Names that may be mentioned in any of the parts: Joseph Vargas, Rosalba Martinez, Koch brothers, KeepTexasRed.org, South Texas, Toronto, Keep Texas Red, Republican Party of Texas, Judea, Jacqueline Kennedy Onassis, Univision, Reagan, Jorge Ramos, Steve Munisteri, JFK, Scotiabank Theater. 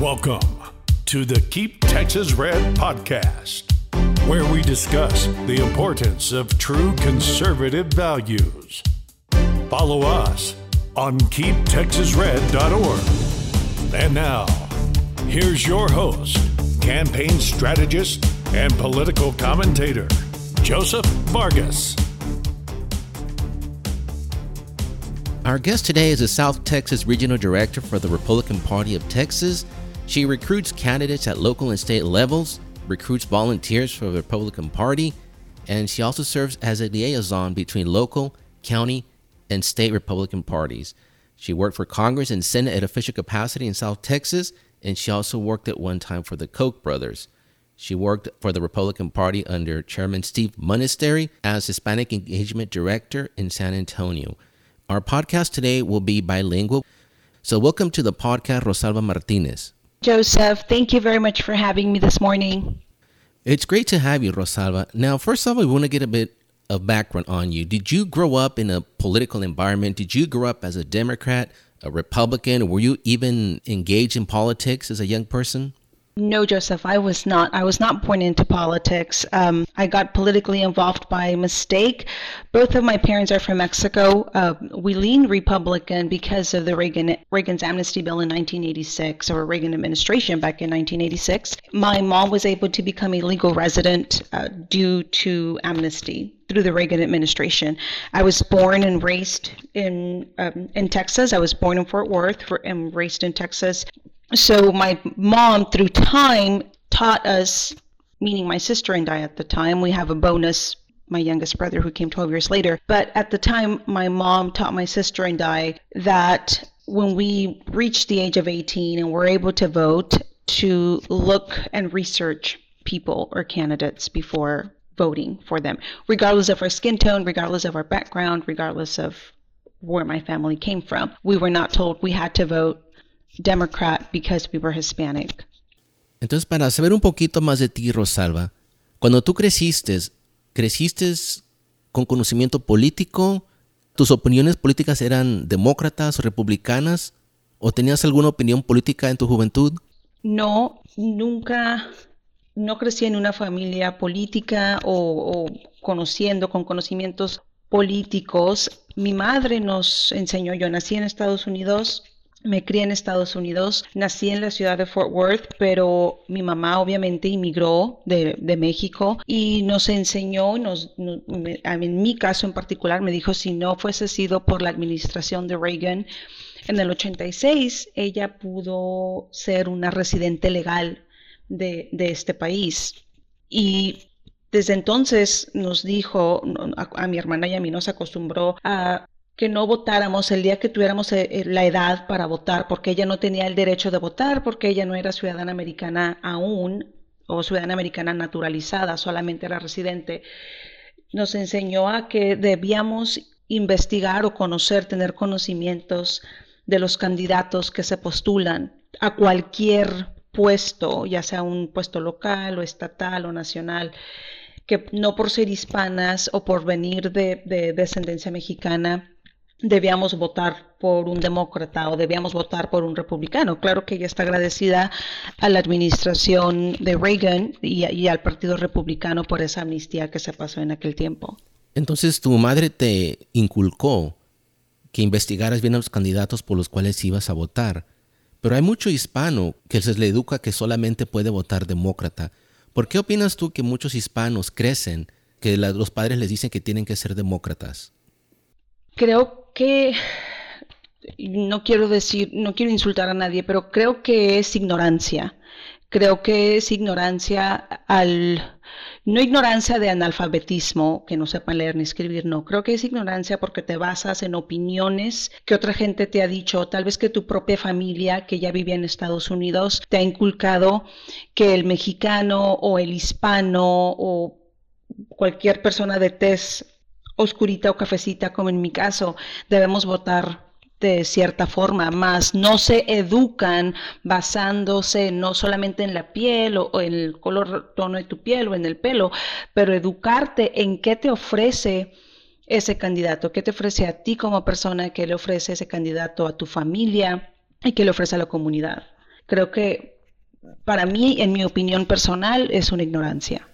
Welcome to the Keep Texas Red podcast, where we discuss the importance of true conservative values. Follow us on KeepTexasRed.org. And now, here's your host, campaign strategist and political commentator, Joseph Vargas. Our guest today is the South Texas Regional Director for the Republican Party of Texas. She recruits candidates at local and state levels, recruits volunteers for the Republican Party, and she also serves as a liaison between local, county, and state Republican parties. She worked for Congress and Senate at official capacity in South Texas, and she also worked at one time for the Koch brothers. She worked for the Republican Party under Chairman Steve Munisteri as Hispanic Engagement Director in San Antonio. Our podcast today will be bilingual. So welcome to the podcast, Rosalba Martinez. Joseph, thank you very much for having me this morning. It's great to have you, Rosalba. Now, first of all, we want to get a bit of background on you. Did you grow up in a political environment? Did you grow up as a Democrat, a Republican? Were you even engaged in politics as a young person? No, Joseph, I was not. I was not born into politics. I got politically involved by mistake. Both of my parents are from Mexico. We leaned Republican because of the Reagan's amnesty bill in 1986, or Reagan administration back in 1986. My mom was able to become a legal resident due to amnesty through the Reagan administration. I was born and raised in Texas. I was born in Fort Worth and raised in Texas. So my mom, through time, taught us, meaning my sister and I at the time, we have a bonus, my youngest brother who came 12 years later, but at the time, my mom taught my sister and I that when we reach the age of 18 and we're able to vote, to look and research people or candidates before voting for them, regardless of our skin tone, regardless of our background, regardless of where my family came from. We were not told we had to vote Democrat because we were Hispanic. Entonces, para saber un poquito más de ti, Rosalba, cuando tú creciste con conocimiento político, ¿tus opiniones políticas eran demócratas o republicanas? ¿O tenías alguna opinión política en tu juventud? No, nunca. No crecí en una familia política o con conocimientos políticos. Mi madre nos enseñó. Yo nací en Estados Unidos. Me crié en Estados Unidos, nací en la ciudad de Fort Worth, pero mi mamá obviamente inmigró de México y nos enseñó, en mi caso en particular, me dijo si no fuese sido por la administración de Reagan, en el 86 ella pudo ser una residente legal de este país. Y desde entonces nos dijo, a mi hermana y a mí nos acostumbró a que no votáramos el día que tuviéramos la edad para votar, porque ella no tenía el derecho de votar, porque ella no era ciudadana americana aún, o ciudadana americana naturalizada, solamente era residente. Nos enseñó a que debíamos investigar o tener conocimientos de los candidatos que se postulan a cualquier puesto, ya sea un puesto local o estatal o nacional, que no por ser hispanas o por venir de descendencia mexicana, debíamos votar por un demócrata o debíamos votar por un republicano. Claro que ella está agradecida a la administración de Reagan y al Partido Republicano por esa amnistía que se pasó en aquel tiempo. Entonces, tu madre te inculcó que investigaras bien a los candidatos por los cuales ibas a votar. Pero hay mucho hispano que se le educa que solamente puede votar demócrata. ¿Por qué opinas tú que muchos hispanos crecen, que los padres les dicen que tienen que ser demócratas? Creo que, no quiero insultar a nadie, pero creo que es ignorancia. Creo que es no ignorancia de analfabetismo, que no sepan leer ni escribir, no. Creo que es ignorancia porque te basas en opiniones que otra gente te ha dicho, tal vez que tu propia familia que ya vivía en Estados Unidos te ha inculcado que el mexicano o el hispano o cualquier persona de tez oscurita o cafecita, como en mi caso, debemos votar de cierta forma, más no se educan basándose no solamente en la piel o en el color tono de tu piel o en el pelo, pero educarte en qué te ofrece ese candidato, qué te ofrece a ti como persona, qué le ofrece ese candidato a tu familia y qué le ofrece a la comunidad. creo que para mí, en mi opinión personal, es una ignorancia.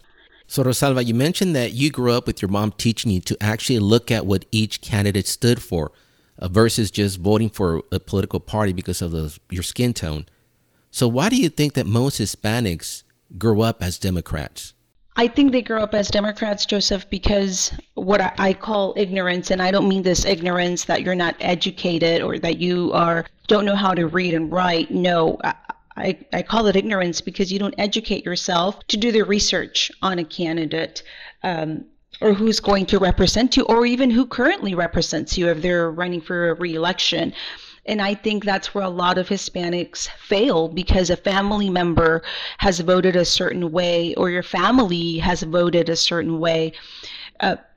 So, Rosalba, you mentioned that you grew up with your mom teaching you to actually look at what each candidate stood for versus just voting for a political party because of your skin tone. So why do you think that most Hispanics grew up as Democrats? I think they grew up as Democrats, Joseph, because what I call ignorance, and I don't mean this ignorance that you're not educated or that you don't know how to read and write. No, I call it ignorance because you don't educate yourself to do the research on a candidate or who's going to represent you or even who currently represents you if they're running for a re-election. And I think that's where a lot of Hispanics fail because a family member has voted a certain way or your family has voted a certain way.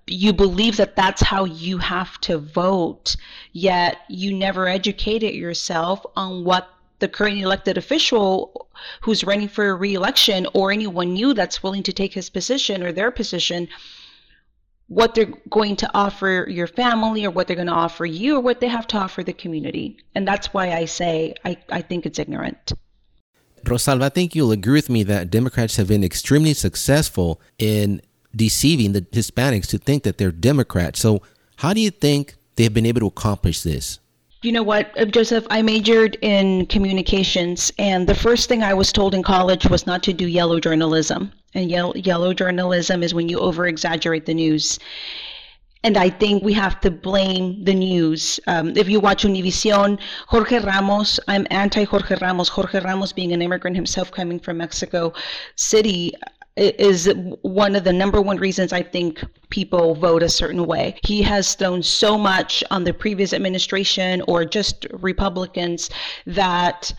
You believe that that's how you have to vote, yet you never educated yourself on what the current elected official who's running for a re-election or anyone new that's willing to take his position or their position, what they're going to offer your family or what they're going to offer you or what they have to offer the community. And that's why I say I think it's ignorant. Rosalba, I think you'll agree with me that Democrats have been extremely successful in deceiving the Hispanics to think that they're Democrats. So how do you think they've been able to accomplish this? You know what, Joseph, I majored in communications, and the first thing I was told in college was not to do yellow journalism. And yellow journalism is when you over-exaggerate the news. And I think we have to blame the news. If you watch Univision, Jorge Ramos, I'm anti-Jorge Ramos. Jorge Ramos, being an immigrant himself coming from Mexico City, is one of the number one reasons I think people vote a certain way. He has thrown so much on the previous administration or just Republicans that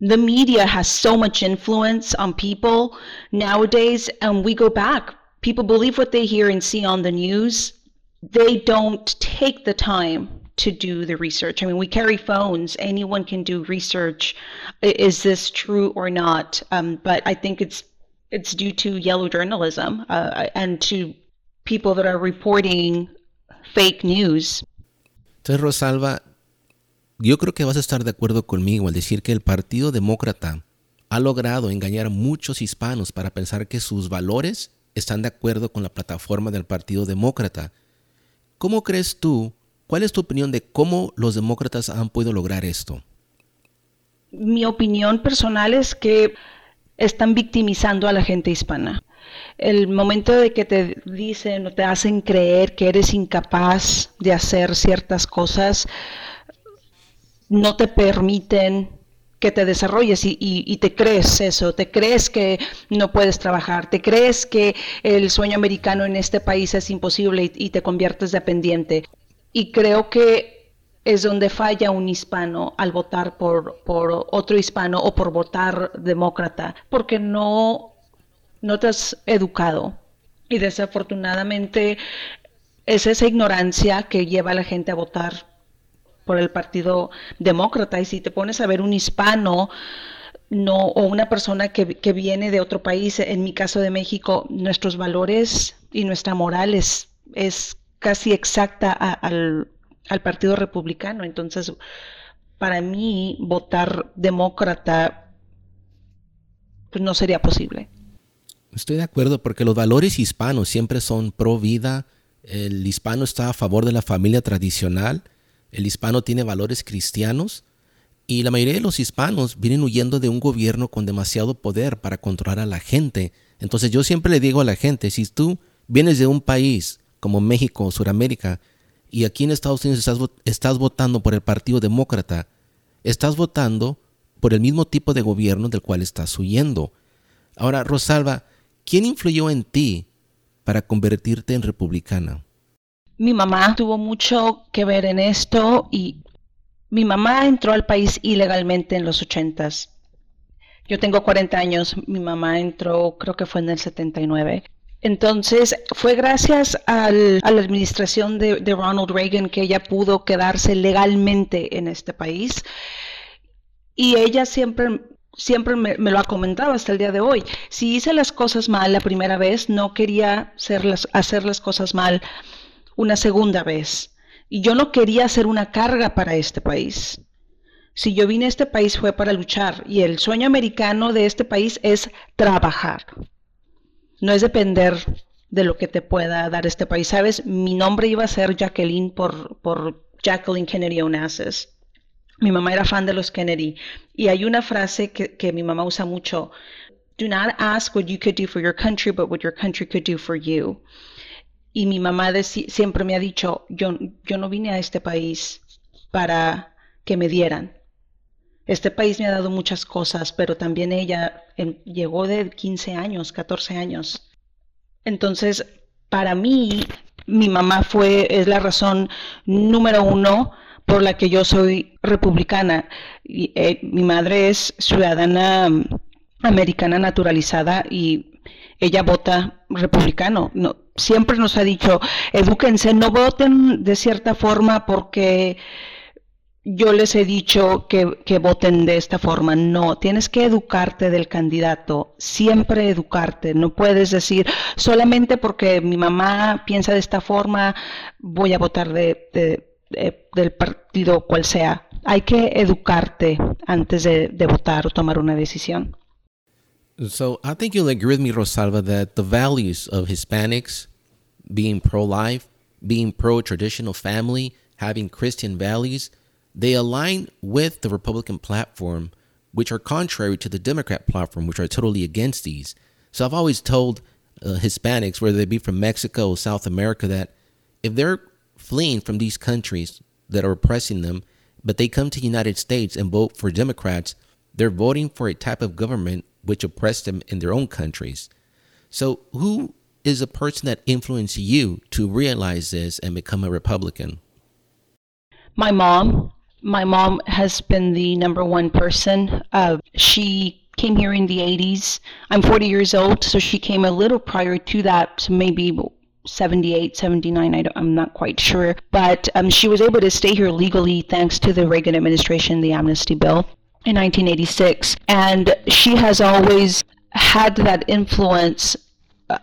the media has so much influence on people nowadays. And we go back. People believe what they hear and see on the news. They don't take the time to do the research. I mean, we carry phones. Anyone can do research. Is this true or not? But I think it's due to yellow journalism and to people that are reporting fake news. Entonces, Rosalba, yo creo que vas a estar de acuerdo conmigo al decir que el Partido Demócrata ha logrado engañar a muchos hispanos para pensar que sus valores están de acuerdo con la plataforma del Partido Demócrata. ¿Cómo crees tú? ¿Cuál es tu opinión de cómo los demócratas han podido lograr esto? Mi opinión personal es que están victimizando a la gente hispana. El momento de que te dicen o te hacen creer que eres incapaz de hacer ciertas cosas, no te permiten que te desarrolles y te crees eso, te crees que no puedes trabajar, te crees que el sueño americano en este país es imposible y te conviertes dependiente. Y creo que es donde falla un hispano al votar por otro hispano o por votar demócrata, porque no te has educado. Y desafortunadamente es esa ignorancia que lleva a la gente a votar por el Partido Demócrata. Y si te pones a ver un hispano o una persona que viene de otro país, en mi caso de México, nuestros valores y nuestra moral es casi exacta al Partido Republicano. Entonces, para mí, votar demócrata pues no sería posible. Estoy de acuerdo porque los valores hispanos siempre son pro vida. El hispano está a favor de la familia tradicional. El hispano tiene valores cristianos. Y la mayoría de los hispanos vienen huyendo de un gobierno con demasiado poder para controlar a la gente. Entonces, yo siempre le digo a la gente, si tú vienes de un país como México o Sudamérica, y aquí en Estados Unidos estás votando por el Partido Demócrata, estás votando por el mismo tipo de gobierno del cual estás huyendo. Ahora, Rosalba, ¿quién influyó en ti para convertirte en republicana? Mi mamá tuvo mucho que ver en esto y mi mamá entró al país ilegalmente en los 80s. Yo tengo 40 años, mi mamá entró creo que fue en el 79. Entonces, fue gracias a la administración de Ronald Reagan que ella pudo quedarse legalmente en este país. Y ella siempre me lo ha comentado hasta el día de hoy. Si hice las cosas mal la primera vez, no quería hacer las cosas mal una segunda vez. Y yo no quería ser una carga para este país. Si yo vine a este país fue para luchar, y el sueño americano de este país es trabajar. No es depender de lo que te pueda dar este país. Sabes, mi nombre iba a ser Jacqueline por Jacqueline Kennedy Onassis. Mi mamá era fan de los Kennedy. Y hay una frase que mi mamá usa mucho. Do not ask what you could do for your country, but what your country could do for you. Y mi mamá siempre me ha dicho, yo no vine a este país para que me dieran. Este país me ha dado muchas cosas, pero también ella llegó de 15 años, 14 años. Entonces, para mí, mi mamá es la razón número uno por la que yo soy republicana. Y, mi madre es ciudadana americana naturalizada y ella vota republicano. No, siempre nos ha dicho, edúquense, no voten de cierta forma porque... Yo les he dicho que voten de esta forma. No, tienes que educarte del candidato, siempre educarte. No puedes decir, solamente porque mi mamá piensa de esta forma, voy a votar del partido cual sea. Hay que educarte antes de votar o tomar una decisión. So I think you'll agree with me, Rosalba, that the values of Hispanics, being pro-life, being pro-traditional family, having Christian values, they align with the Republican platform, which are contrary to the Democrat platform, which are totally against these. So I've always told Hispanics, whether they be from Mexico or South America, that if they're fleeing from these countries that are oppressing them, but they come to the United States and vote for Democrats, they're voting for a type of government which oppressed them in their own countries. So who is a person that influenced you to realize this and become a Republican? My mom. My mom has been the number one person. She came here in the 80s. I'm 40 years old, so she came a little prior to that, so maybe 78, 79, I'm not quite sure. But she was able to stay here legally thanks to the Reagan administration, the amnesty bill in 1986. And she has always had that influence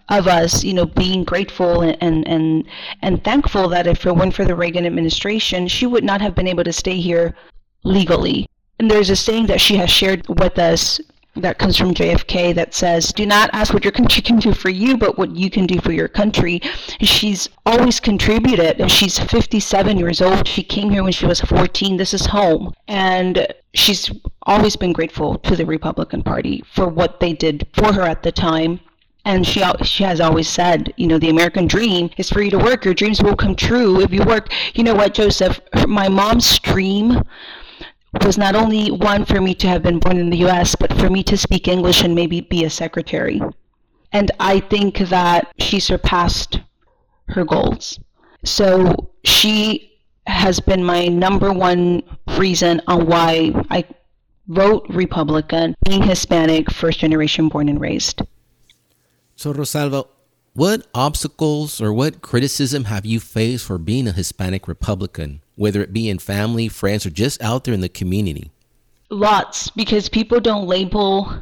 of us, you know, being grateful and thankful that if it weren't for the Reagan administration, she would not have been able to stay here legally. And there's a saying that she has shared with us that comes from JFK that says, do not ask what your country can do for you, but what you can do for your country. She's always contributed, and she's 57 years old. She came here when she was 14. This is home. And she's always been grateful to the Republican Party for what they did for her at the time. And she has always said, you know, the American dream is for you to work. Your dreams will come true if you work. You know what, Joseph, my mom's dream was not only one for me to have been born in the U.S., but for me to speak English and maybe be a secretary. And I think that she surpassed her goals. So she has been my number one reason on why I vote Republican, being Hispanic, first generation born and raised. So, Rosalba, what obstacles or what criticism have you faced for being a Hispanic Republican, whether it be in family, friends, or just out there in the community? Lots, because people don't label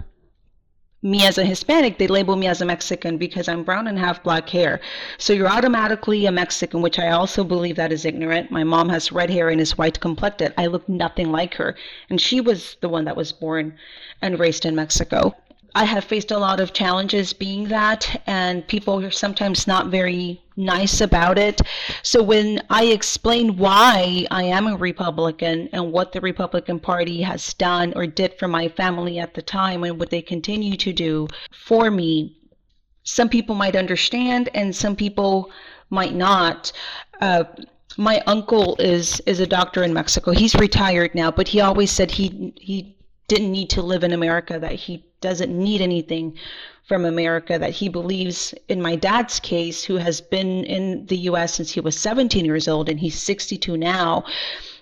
me as a Hispanic. They label me as a Mexican because I'm brown and have black hair. So you're automatically a Mexican, which I also believe that is ignorant. My mom has red hair and is white complected. I look nothing like her. And she was the one that was born and raised in Mexico. I have faced a lot of challenges being that, and people are sometimes not very nice about it. So when I explain why I am a Republican and what the Republican Party has done or did for my family at the time and what they continue to do for me, some people might understand and some people might not. My uncle is a doctor in Mexico. He's retired now, but he always said he didn't need to live in America, that he doesn't need anything from America, that he believes, in my dad's case, who has been in the U.S. since he was 17 years old and he's 62 now,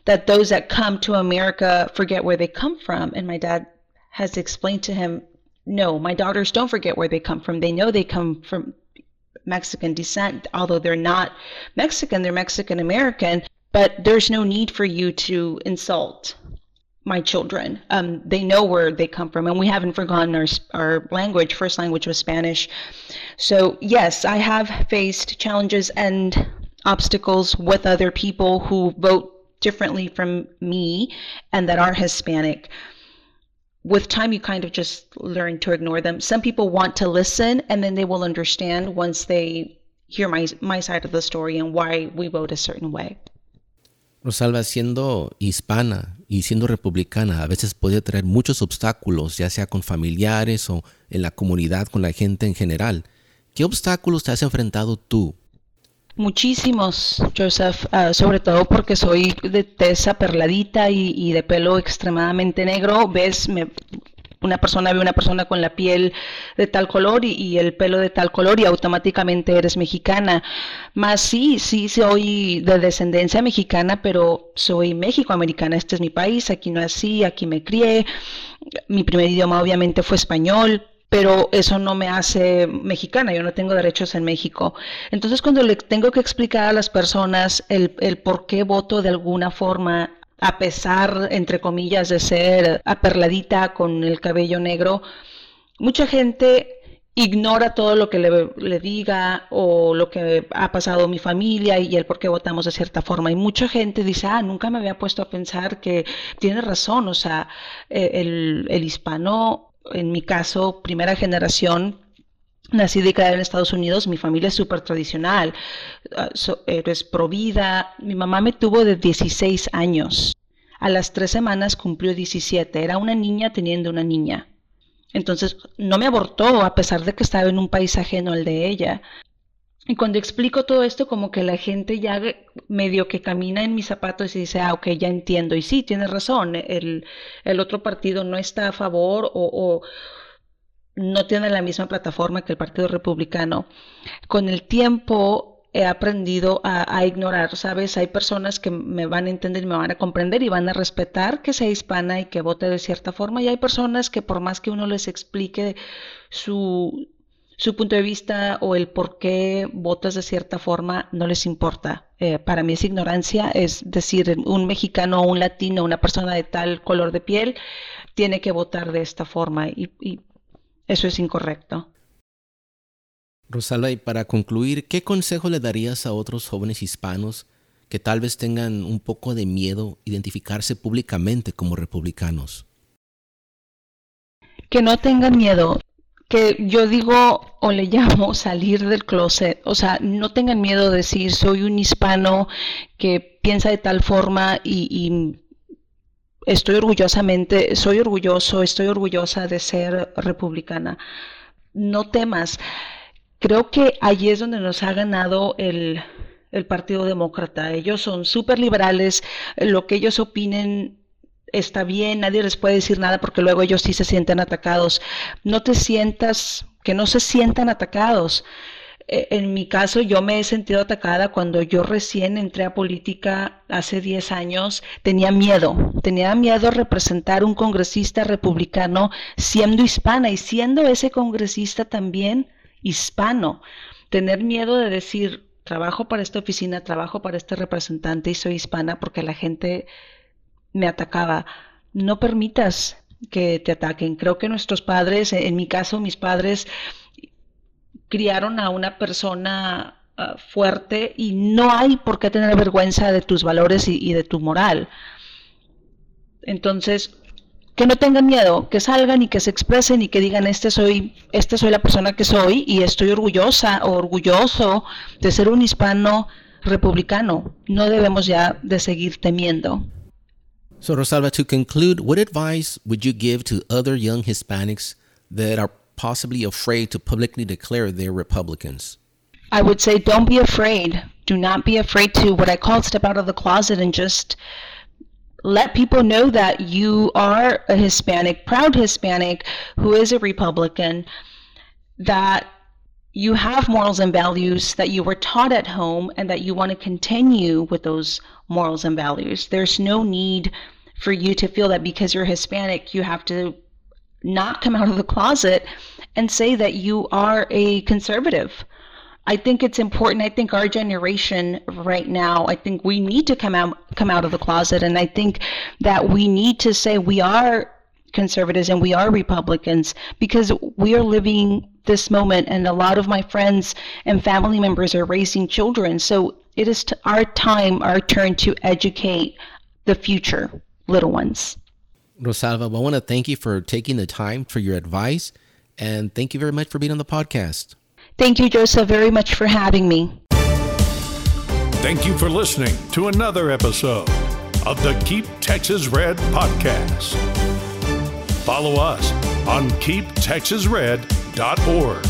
that those that come to America forget where they come from. And my dad has explained to him, no, my daughters don't forget where they come from. They know they come from Mexican descent, although they're not Mexican, they're Mexican-American, but there's no need for you to insult my children. They know where they come from, and we haven't forgotten our language. First language was Spanish. So yes, I have faced challenges and obstacles with other people who vote differently from me and that are Hispanic, with time you kind of just learn to ignore them. Some people want to listen, and then they will understand once they hear my side of the story and why we vote a certain way. Rosalba, siendo hispana y siendo republicana, a veces puede traer muchos obstáculos, ya sea con familiares o en la comunidad, con la gente en general. ¿Qué obstáculos te has enfrentado tú? Muchísimos, Joseph, sobre todo porque soy de tez aperladita y de pelo extremadamente negro. Ves, una persona con la piel de tal color y el pelo de tal color y automáticamente eres mexicana. Más sí soy de descendencia mexicana, pero soy mexicoamericana. Este es mi país, aquí nací, aquí me crié. Mi primer idioma obviamente fue español, pero eso no me hace mexicana, yo no tengo derechos en México. Entonces cuando le tengo que explicar a las personas el por qué voto de alguna forma, a pesar, entre comillas, de ser aperladita con el cabello negro, mucha gente ignora todo lo que le diga o lo que ha pasado mi familia y el por qué votamos de cierta forma. Y mucha gente dice, nunca me había puesto a pensar que tiene razón, o sea, el hispano, en mi caso, primera generación, nací de caer en Estados Unidos, mi familia es súper tradicional, eres pro vida. Mi mamá me tuvo de 16 años, a las 3 semanas cumplió 17, era una niña teniendo una niña. Entonces no me abortó a pesar de que estaba en un país ajeno al de ella. Y cuando explico todo esto, como que la gente ya medio que camina en mis zapatos y dice, ok, ya entiendo. Y sí, tienes razón, el otro partido no está a favor o no tiene la misma plataforma que el Partido Republicano. Con el tiempo he aprendido a ignorar, ¿sabes? Hay personas que me van a entender, me van a comprender y van a respetar que sea hispana y que vote de cierta forma. Y hay personas que por más que uno les explique su punto de vista o el por qué votas de cierta forma, no les importa. Para mí es ignorancia, es decir, un mexicano, un latino, una persona de tal color de piel tiene que votar de esta forma y eso es incorrecto. Rosalba, y para concluir, ¿qué consejo le darías a otros jóvenes hispanos que tal vez tengan un poco de miedo identificarse públicamente como republicanos? Que no tengan miedo, que yo digo o le llamo salir del closet. O sea, no tengan miedo de decir soy un hispano que piensa de tal forma y estoy orgullosa de ser republicana. No temas. Creo que allí es donde nos ha ganado el Partido Demócrata. Ellos son súper liberales. Lo que ellos opinen está bien. Nadie les puede decir nada porque luego ellos sí se sienten atacados. Que no se sientan atacados. En mi caso, yo me he sentido atacada cuando yo recién entré a política hace 10 años. Tenía miedo a representar un congresista republicano siendo hispana y siendo ese congresista también hispano. Tener miedo de decir, trabajo para esta oficina, trabajo para este representante y soy hispana, porque la gente me atacaba. No permitas que te ataquen. Creo que nuestros padres, en mi caso, mis padres criaron a una persona fuerte y no hay por qué tener vergüenza de tus valores y de tu moral. Entonces, que no tengan miedo, que salgan y que se expresen y que digan, esta soy la persona que soy y estoy orgullosa o orgulloso de ser un hispano republicano. No debemos ya de seguir temiendo. So, Rosalba, to conclude, what advice would you give to other young Hispanics that are possibly afraid to publicly declare they're Republicans? I would say don't be afraid. Do not be afraid to what I call step out of the closet and just let people know that you are a Hispanic, proud Hispanic who is a Republican, that you have morals and values that you were taught at home and that you want to continue with those morals and values. There's no need for you to feel that because you're Hispanic, you have to not come out of the closet and say that you are a conservative. I think it's important. I think our generation right now, I think we need to come out of the closet. And I think that we need to say we are conservatives and we are Republicans because we are living this moment. And a lot of my friends and family members are raising children. So It is our time, our turn to educate the future little ones. Rosalba, I want to thank you for taking the time for your advice, and thank you very much for being on the podcast. Thank you, Joseph, very much for having me. Thank you for listening to another episode of the Keep Texas Red podcast. Follow us on KeepTexasRed.org.